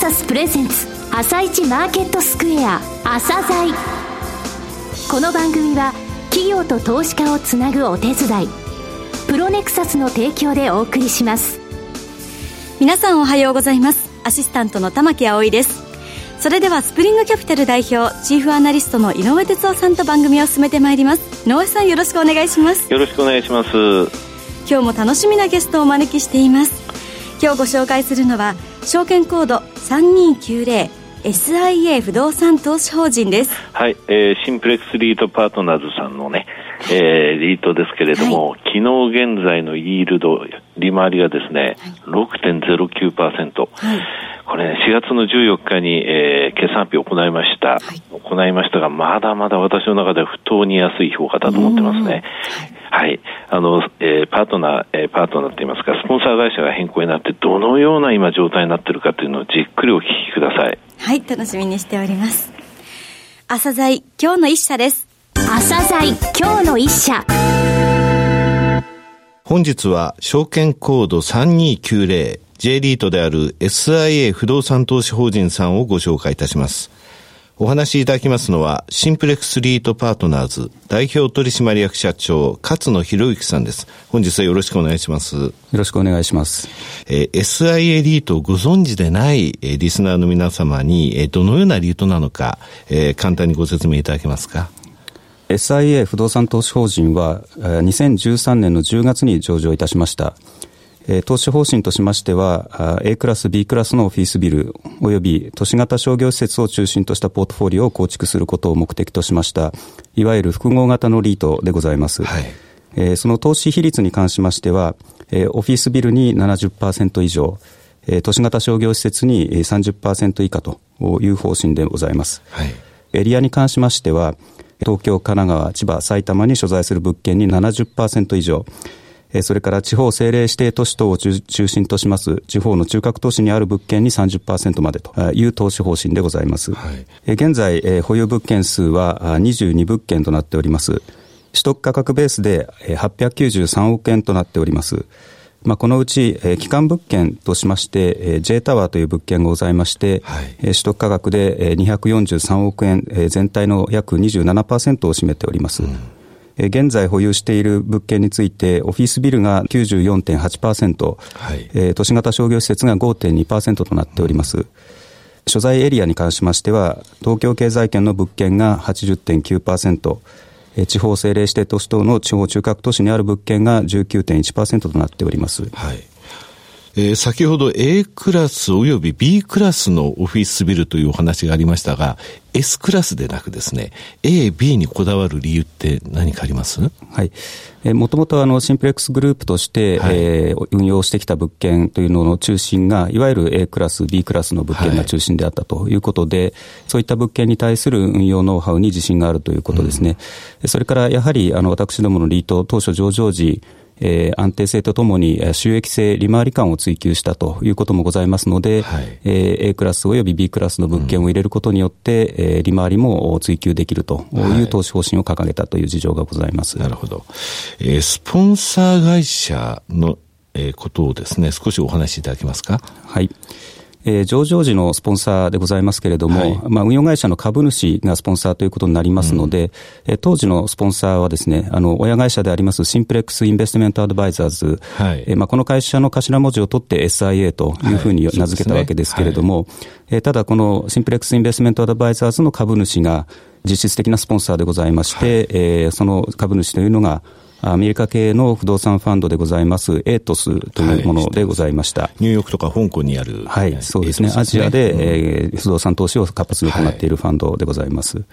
サスプレゼンツ朝一マーケットスクエア朝鮮。この番組は企業と投資家をつなぐお手伝い、プロネクサスの提供でお送りします。皆さんおはようございます。アシスタントの玉木葵です。それではスプリングキャピタル代表チーフアナリストの井上哲夫さんと番組を進めてまいります。井上さん、よろしくお願いします。よろしくお願いします。今日も楽しみなゲストをお招きしています。今日ご紹介するのは証券コード 3290SIA 不動産投資法人です。はい、シンプレックスリートパートナーズさんのね、リートですけれども、はい、昨日現在のイールド利回りがですね、はい、6.09%、はい、これ、ね、4月の14日に、決算発表を行いました、はい、がまだまだ私の中では不当に安い評価だと思ってますね。はい、パートナーって言いますか、スポンサー会社が変更になってどのような今状態になっているかというのをじっくりお聞きください。はい、楽しみにしております。朝鮮今日の一社です。朝鮮今日の一社、本日は証券コード 3290 J リートである SIA 不動産投資法人さんをご紹介いたします。お話しいただきますのはシンプレックスリートパートナーズ代表取締役社長勝野博之さんです。本日はよろしくお願いします。よろしくお願いします。SIA リートをご存知でないリスナーの皆様にどのようなリートなのか簡単にご説明いただけますか。SIA 不動産投資法人は2013年の10月に上場いたしました。投資方針としましては A クラス B クラスのオフィスビルおよび都市型商業施設を中心としたポートフォリオを構築することを目的としましたいわゆる複合型のリートでございます、はい。その投資比率に関しましてはオフィスビルに 70% 以上、都市型商業施設に 30% 以下という方針でございます、はい。エリアに関しましては東京、神奈川、千葉、埼玉に所在する物件に 70% 以上、それから地方政令指定都市等を中心とします地方の中核都市にある物件に 30% までという投資方針でございます、はい。現在保有物件数は22物件となっております。取得価格ベースで893億円となっております。まあ、このうち基幹物件としまして J タワーという物件がございまして、はい、取得価格で243億円全体の約 27% を占めております、うん。現在保有している物件についてオフィスビルが 94.8%、はい、都市型商業施設が 5.2% となっております、うん。所在エリアに関しましては東京経済圏の物件が 80.9%、地方政令指定都市等の地方中核都市にある物件が 19.1% となっております、はい。先ほど A クラスおよび B クラスのオフィスビルというお話がありましたが S クラスでなくですね A、B にこだわる理由って何かあります？はい、もともとシンプレックスグループとして、はい、運用してきた物件というのの中心がいわゆる A クラス B クラスの物件が中心であったということで、はい、そういった物件に対する運用ノウハウに自信があるということですね、うん。それからやはり私どものリート当初上場時安定性とともに収益性利回り感を追求したということもございますので、はい、A クラスおよび B クラスの物件を入れることによって、利回りも追求できるという投資方針を掲げたという事情がございます、はい。なるほど。スポンサー会社のことをですね少しお話しいただけますか。はい、上場時のスポンサーでございますけれども、はい、運用会社の株主がスポンサーということになりますので、うん、当時のスポンサーはですね親会社でありますシンプレックスインベストメントアドバイザーズ、はい、この会社の頭文字を取って SIA というふうに名付けたわけですけれども、はい、ただこのシンプレックスインベストメントアドバイザーズの株主が実質的なスポンサーでございまして、はい、その株主というのがアメリカ系の不動産ファンドでございますエイトスというものでございました、はい。ニューヨークとか香港にある、はい、そうですね、アジアで、うん、不動産投資を活発に行っているファンドでございます、はい。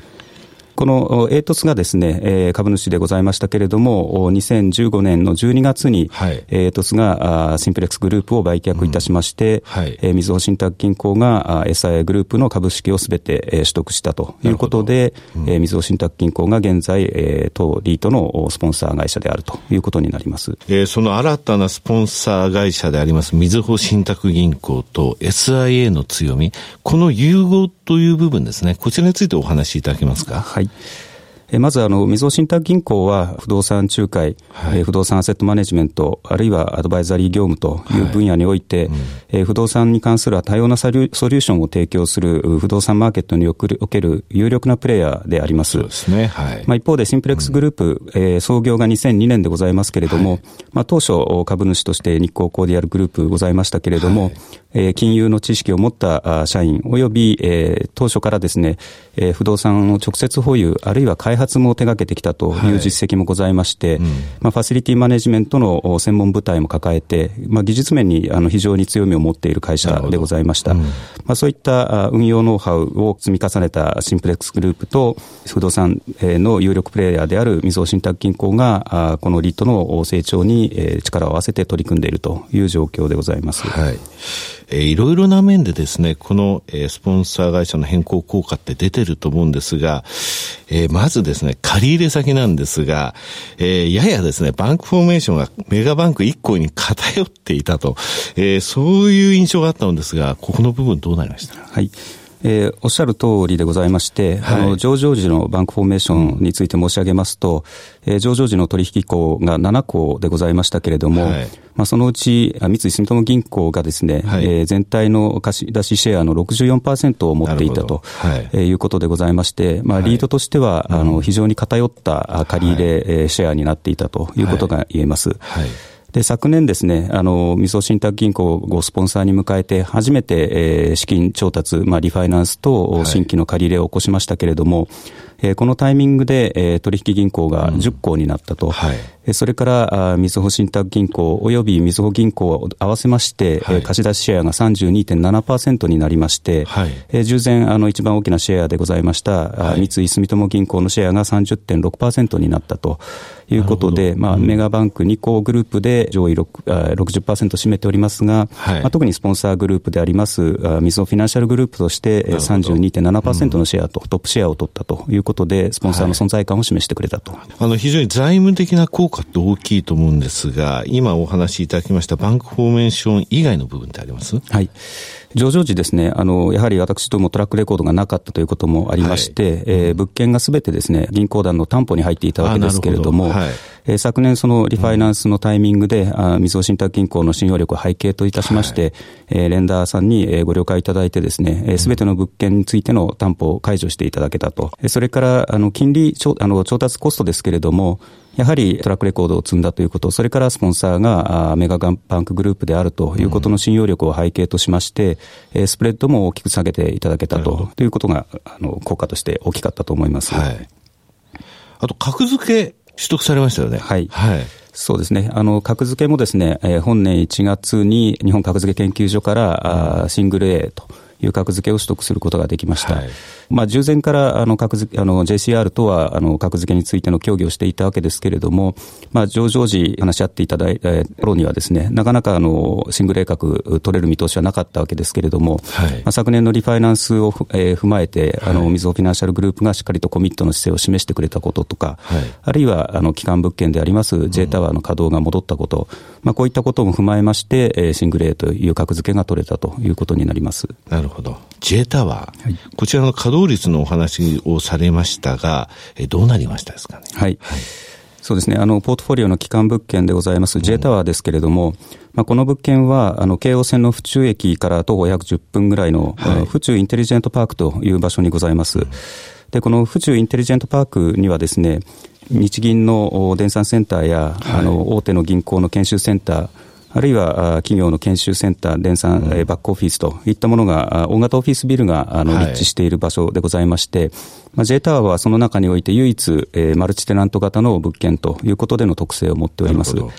このエイトスがですね株主でございましたけれども2015年の12月にエイトスがシンプレックスグループを売却いたしまして、うん、はい、みずほ信託銀行が SIA グループの株式をすべて取得したということで、うん、みずほ信託銀行が現在当リートのスポンサー会社であるということになります。その新たなスポンサー会社でありますみずほ信託銀行と SIA の強み、この融合という部分ですね、こちらについてお話しいただけますか。はい、まずみずほ信託銀行は不動産仲介、はい、不動産アセットマネジメントあるいはアドバイザリー業務という分野において、はい、不動産に関する多様なソリューションを提供する不動産マーケットにおける有力なプレイヤーであります。そうですね、はい。一方でシンプレックスグループ、創業が2002年でございますけれども、はい、当初株主として日興コーディアルグループございましたけれども、はい、金融の知識を持った社員および、当初からですね、不動産を直接保有あるいは開発も手掛けてきたという実績もございまして、はい、ファシリティマネジメントの専門部隊も抱えて、技術面に非常に強みを持っている会社でございました。そういった運用ノウハウを積み重ねたシンプレックスグループと不動産の有力プレイヤーであるみずほ信託銀行がこのリットの成長に力を合わせて取り組んでいるという状況でございます。はい、いろいろな面でですね、このスポンサー会社の変更効果って出てると思うんですが、まずですね、借入先なんですが、ややですね、バンクフォーメーションがメガバンク1行に偏っていたと、そういう印象があったのですが、ここの部分どうなりました？はい、おっしゃる通りでございまして、はい、上場時のバンクフォーメーションについて申し上げますと、上場時の取引項が7項でございましたけれども、はい、そのうち三井住友銀行がですね、はい、全体の貸し出しシェアの 64% を持っていたと、はい、いうことでございまして、リードとしては、はい、非常に偏った借入れ、シェアになっていたということが言えます。はいはい。で昨年ですね、みずほ信託銀行をスポンサーに迎えて初めて、資金調達、リファイナンスと新規の借り入れを起こしましたけれども、はい、このタイミングで、取引銀行が10行になったと、うん、はい、それからみずほ信託銀行およびみずほ銀行を合わせまして、はい、貸し出しシェアが 32.7% になりまして、はい、従前一番大きなシェアでございました、はい、三井住友銀行のシェアが 30.6% になったということで、メガバンク2行グループで上位 60% 占めておりますが、はい、特にスポンサーグループでありますみずほフィナンシャルグループとして、32.7% のシェアと、トップシェアを取ったということでスポンサーの存在感を示してくれたと、はい、非常に財務的な効果大きいと思うんですが、今お話しいただきましたバンクフォーメーション以外の部分ってあります？はい、上場時ですね、やはり私どもトラックレコードがなかったということもありまして、はい、物件がすべてですね、銀行団の担保に入っていたわけですけれども、はい、昨年そのリファイナンスのタイミングで、みずほ信託銀行の信用力を背景といたしまして、はい、レンダーさんにご了解いただいてですね、すべての物件についての担保を解除していただけたと。それから金利調達コストですけれども、やはりトラックレコードを積んだということ、それからスポンサーがメガバンクグループであるということの信用力を背景としまして、スプレッドも大きく下げていただけたということが効果として大きかったと思います。はい、あと格付け取得されましたよね。はい。はい、そうですね。格付けもですね、本年1月に日本格付け研究所から、シングル A という格付けを取得することができました。はい、従前からJCR とは格付けについての協議をしていたわけですけれども、上場時話し合っていただいた頃にはですね、なかなかシングル A 格取れる見通しはなかったわけですけれども、はい、昨年のリファイナンスを踏まえて、みずほフィナンシャルグループがしっかりとコミットの姿勢を示してくれたこととか、はい、あるいは基幹物件であります J タワーの稼働が戻ったこと、こういったことも踏まえまして、シングル A という格付けが取れたということになります。なるほど。 J タワー、はい、こちらの稼働率のお話をされましたが、どうなりましたですかね。はい、はい、そうですね、ポートフォリオの基幹物件でございます J タワーですけれども、この物件は京王線の府中駅から徒歩110分ぐらいの、はい、府中インテリジェントパークという場所にございます。でこの府中インテリジェントパークにはですね、日銀の電産センターや、はい、大手の銀行の研修センターあるいは企業の研修センター、電産、バックオフィスといったものが、大型オフィスビルが立地している場所でございまして、J タワーはその中において唯一、マルチテナント型の物件ということでの特性を持っております。は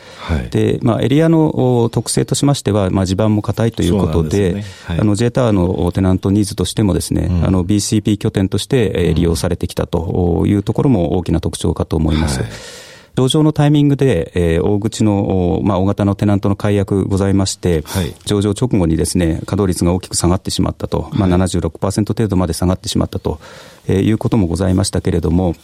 い、で、エリアの特性としましては、地盤も硬いということで、ね、はい、J タワーのテナントニーズとしてもですね、BCP 拠点として利用されてきたというところも大きな特徴かと思います。はい、上場のタイミングで、大口の、大型のテナントの解約ございまして、はい、上場直後にですね、稼働率が大きく下がってしまったと、はい、76% 程度まで下がってしまったと、いうこともございましたけれども、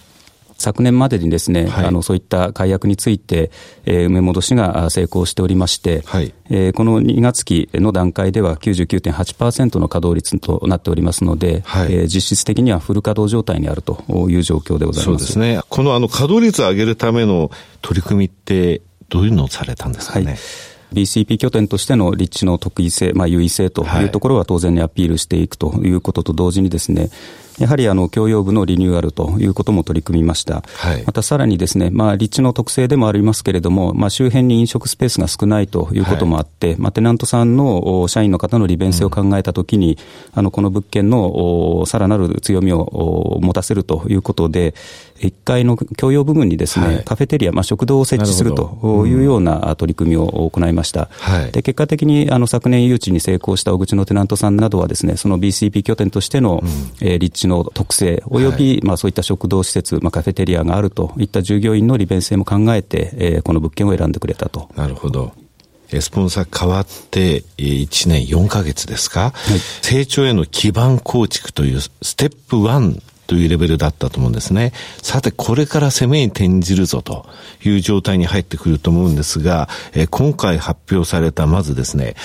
昨年までにですね、はい、そういった解約について、埋め戻しが成功しておりまして、はい、この2月期の段階では 99.8% の稼働率となっておりますので、はい、実質的にはフル稼働状態にあるという状況でございます。そうですね。この、稼働率を上げるための取り組みってどういうのをされたんですかね。はい、BCP 拠点としての立地の特異性、優位性というところは当然にアピールしていくということと同時にですね、やはり教養部のリニューアルということも取り組みました。はい、またさらにですね、立地の特性でもありますけれども、周辺に飲食スペースが少ないということもあって、はい、テナントさんの社員の方の利便性を考えたときに、この物件のさらなる強みを持たせるということで、1階の共用部分にですね、はい、カフェテリア、食堂を設置するというような取り組みを行いました。はい、で結果的に昨年誘致に成功した小口のテナントさんなどはですね、その BCP 拠点としての、立地の特性および、はい、そういった食堂施設、カフェテリアがあるといった従業員の利便性も考えて、この物件を選んでくれたと。なるほど。スポンサー変わって1年4ヶ月ですか、はい、成長への基盤構築というステップ1というレベルだったと思うんですね。さてこれから攻めに転じるぞという状態に入ってくると思うんですが、今回発表されたまずですね、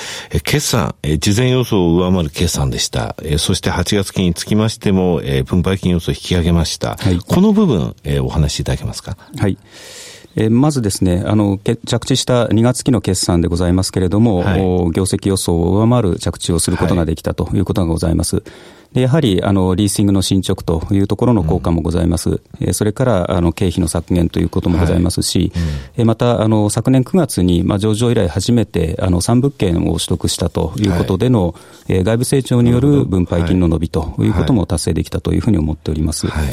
決算、事前予想を上回る決算でした。そして8月期につきましても、分配金予想を引き上げました。はい、この部分、お話しいただけますか。はい、まずですね、着地した2月期の決算でございますけれども、はい、業績予想を上回る着地をすることができたということがございます。でやはりリーシングの進捗というところの効果もございます。それから経費の削減ということもございますし、はい、また昨年9月に、上場以来初めて3物件を取得したということでの、はい、外部成長による分配金の伸びということも達成できたというふうに思っております。はい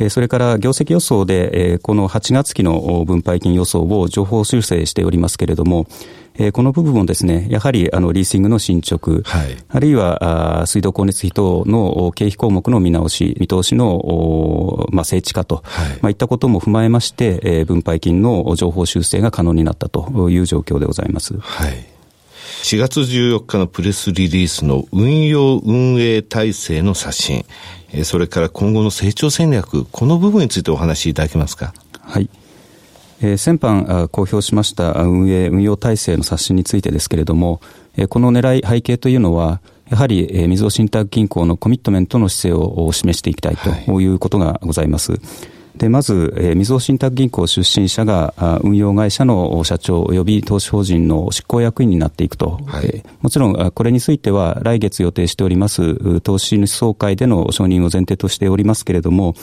はい、それから業績予想でこの8月期の分配金予想を上方修正しておりますけれども、この部分もですね、やはりリーシングの進捗、はい、あるいは水道光熱費等の経費項目の見直し、見通しの精緻化と、はいいったことも踏まえまして、分配金の上方修正が可能になったという状況でございます。はい、4月14日のプレスリリースの運用運営体制の刷新、それから今後の成長戦略、この部分についてお話しいただけますか。はい、先般公表しました運営運用体制の刷新についてですけれども、この狙い背景というのはやはりみずほ信託銀行のコミットメントの姿勢を示していきたいということがございます。はい、でまずみずほ信託銀行出身者が運用会社の社長及び投資法人の執行役員になっていくと、はい、もちろんこれについては来月予定しております投資主総会での承認を前提としておりますけれども、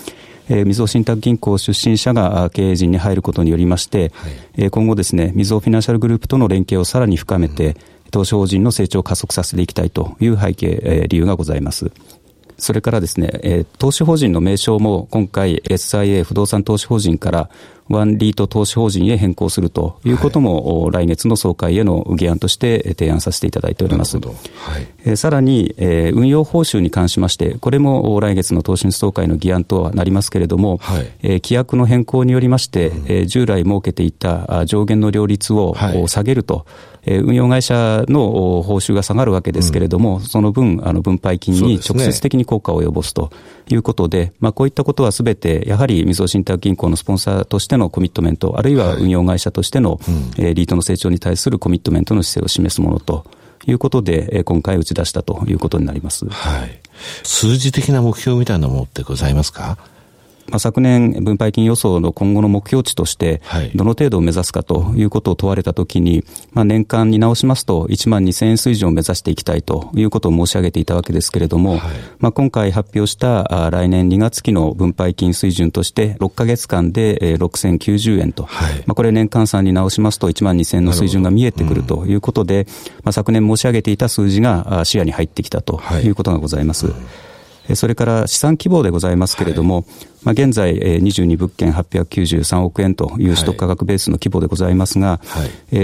みずほ信託銀行出身者が経営陣に入ることによりまして、はい、今後ですね、みずほフィナンシャルグループとの連携をさらに深めて、投資法人の成長を加速させていきたいという背景、理由がございます。それからですね、投資法人の名称も今回 SIA 不動産投資法人からワンリート投資法人へ変更するということも、はい、来月の総会への議案として提案させていただいております。はい、さらに運用報酬に関しまして、これも来月の投資総会の議案とはなりますけれども、はい、規約の変更によりまして、従来設けていた上限の両立を下げると、運用会社の報酬が下がるわけですけれども、その分分配金に直接的に効果を及ぼすということで、こういったことはすべてやはりみずほ信託銀行のスポンサーとしてのコミットメント、あるいは運用会社としての、リートの成長に対するコミットメントの姿勢を示すものということで、今回打ち出したということになります。はい、数字的な目標みたいなものってございますか。昨年分配金予想の今後の目標値としてどの程度を目指すかということを問われたときに、年間に直しますと12,000円水準を目指していきたいということを申し上げていたわけですけれども、今回発表した来年2月期の分配金水準として6ヶ月間で6,090円と、これ年換算に直しますと12,000円の水準が見えてくるということで、昨年申し上げていた数字が視野に入ってきたということがございます。それから資産規模でございますけれども、現在22物件893億円という取得価格ベースの規模でございますが、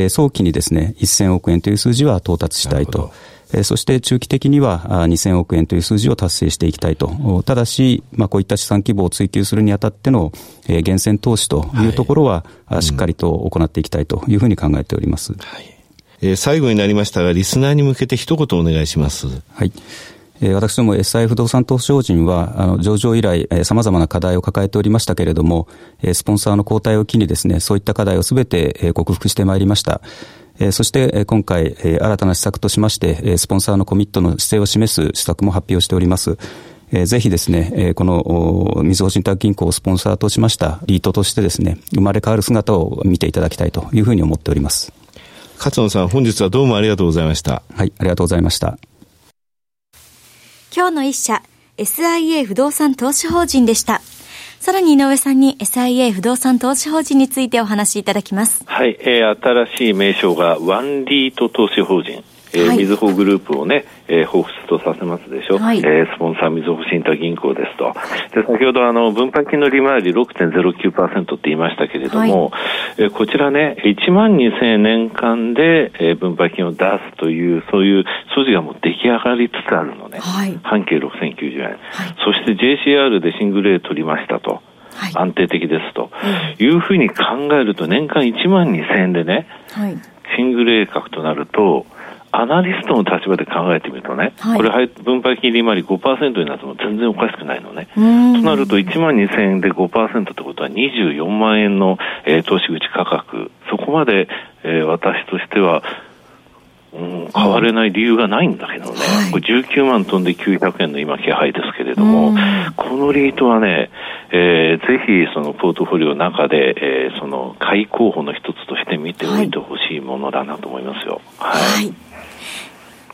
早期にですね、1000億円という数字は到達したいと、そして中期的には2000億円という数字を達成していきたいと。ただし、こういった資産規模を追求するにあたっての源泉投資というところはしっかりと行っていきたいというふうに考えております。最後になりましたが、リスナーに向けて一言お願いします。はい、私ども SIA 不動産投資法人は上場以来様々な課題を抱えておりましたけれども、スポンサーの交代を機にですね、そういった課題をすべて克服してまいりました。そして今回新たな施策としまして、スポンサーのコミットの姿勢を示す施策も発表しております。ぜひですね、このみずほ信託銀行をスポンサーとしましたリートとしてですね、生まれ変わる姿を見ていただきたいというふうに思っております。勝野さん、本日はどうもありがとうございました。はい、ありがとうございました。今日の一社 SIA 不動産投資法人でした。さらに井上さんに SIA 不動産投資法人についてお話しいただきます。はい、新しい名称がワンリート投資法人、みずほグループをね、彷彿とさせますでしょ。はい、スポンサーみずほ信託銀行ですと。で、先ほど分配金の利回り 6.09% って言いましたけれども、はい、こちらね、1万2000円年間で、分配金を出すというそういう数字がもう出来上がりつつあるのね。はい、半径6090円、はい、そして JCR でシングル A 取りましたと。はい、安定的ですと、いうふうに考えると年間1万2000円でね、はい、シングル A 格となるとアナリストの立場で考えてみるとね、はい、これ分配金利回り 5% になっても全然おかしくないのね。となると1万2000円で 5% ってことは24万円の、投資口価格、そこまで、私としては、変われない理由がないんだけどね、はい、これ19万飛んで900円の今気配ですけれども、このリートはね、ぜひそのポートフォリオの中で、その買い候補の一つとして見ておいてほしいものだなと思いますよ。はい、はい、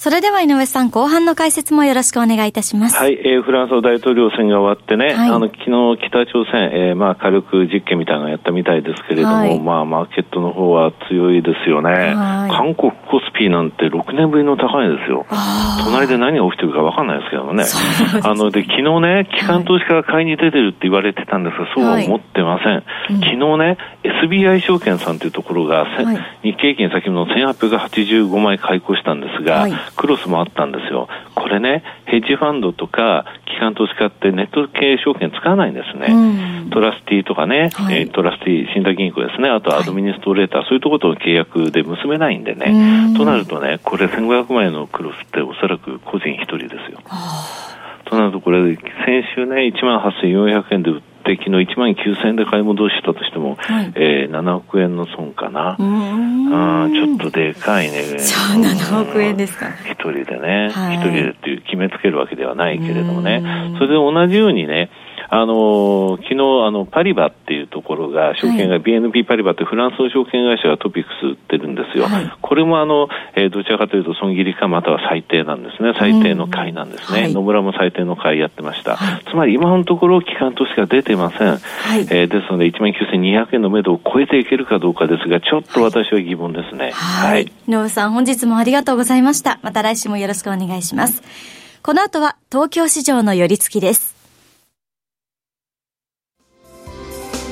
それでは井上さん、後半の解説もよろしくお願いいたします。はい、フランスの大統領選が終わってね、はい、昨日北朝鮮、火力実験みたいなのをやったみたいですけれども、はい、マーケットの方は強いですよね。はい、韓国コスピーなんて6年ぶりの高いですよ。隣で何が起きてるか分かんないですけどもね。で、昨日ね、機関投資家が買いに出てるって言われてたんですが、そうは思ってません。はい、昨日ね、SBI 証券さんというところが、はい、日経平均先物1885枚買い越したんですが、はい、クロスもあったんですよ。これね、ヘッジファンドとか機関投資家ってネット系証券使わないんですね。トラスティとかね、はい、トラスティ信託銀行ですね、あとアドミニストレーター、はい、そういうところとの契約で結べないんでね。となるとね、これ1500万円のクロスっておそらく個人一人ですよ。となるとこれ先週ね、18,400 円で売って昨日19,000円で買い戻したとしても、はい、7億円の損かな。ちょっとでかいね。7億円ですか。一人でね、はい、一人でっていう決めつけるわけではないけれどもね。それで同じようにね、昨日パリバっていうところが証券が、はい、BNP パリバってフランスの証券会社がトピックス売ってるんですよ。はい、これもどちらかというと損切りかまたは最低なんですね。最低の買いなんですね。はい、野村も最低の買いやってました。はい、つまり今のところ機関投資が出てません。はい、ですので 19,200 円の目処を超えていけるかどうかですが、ちょっと私は疑問ですね。はい、はい、井上さん、本日もありがとうございました。また来週もよろしくお願いします。この後は東京市場の寄り付きです。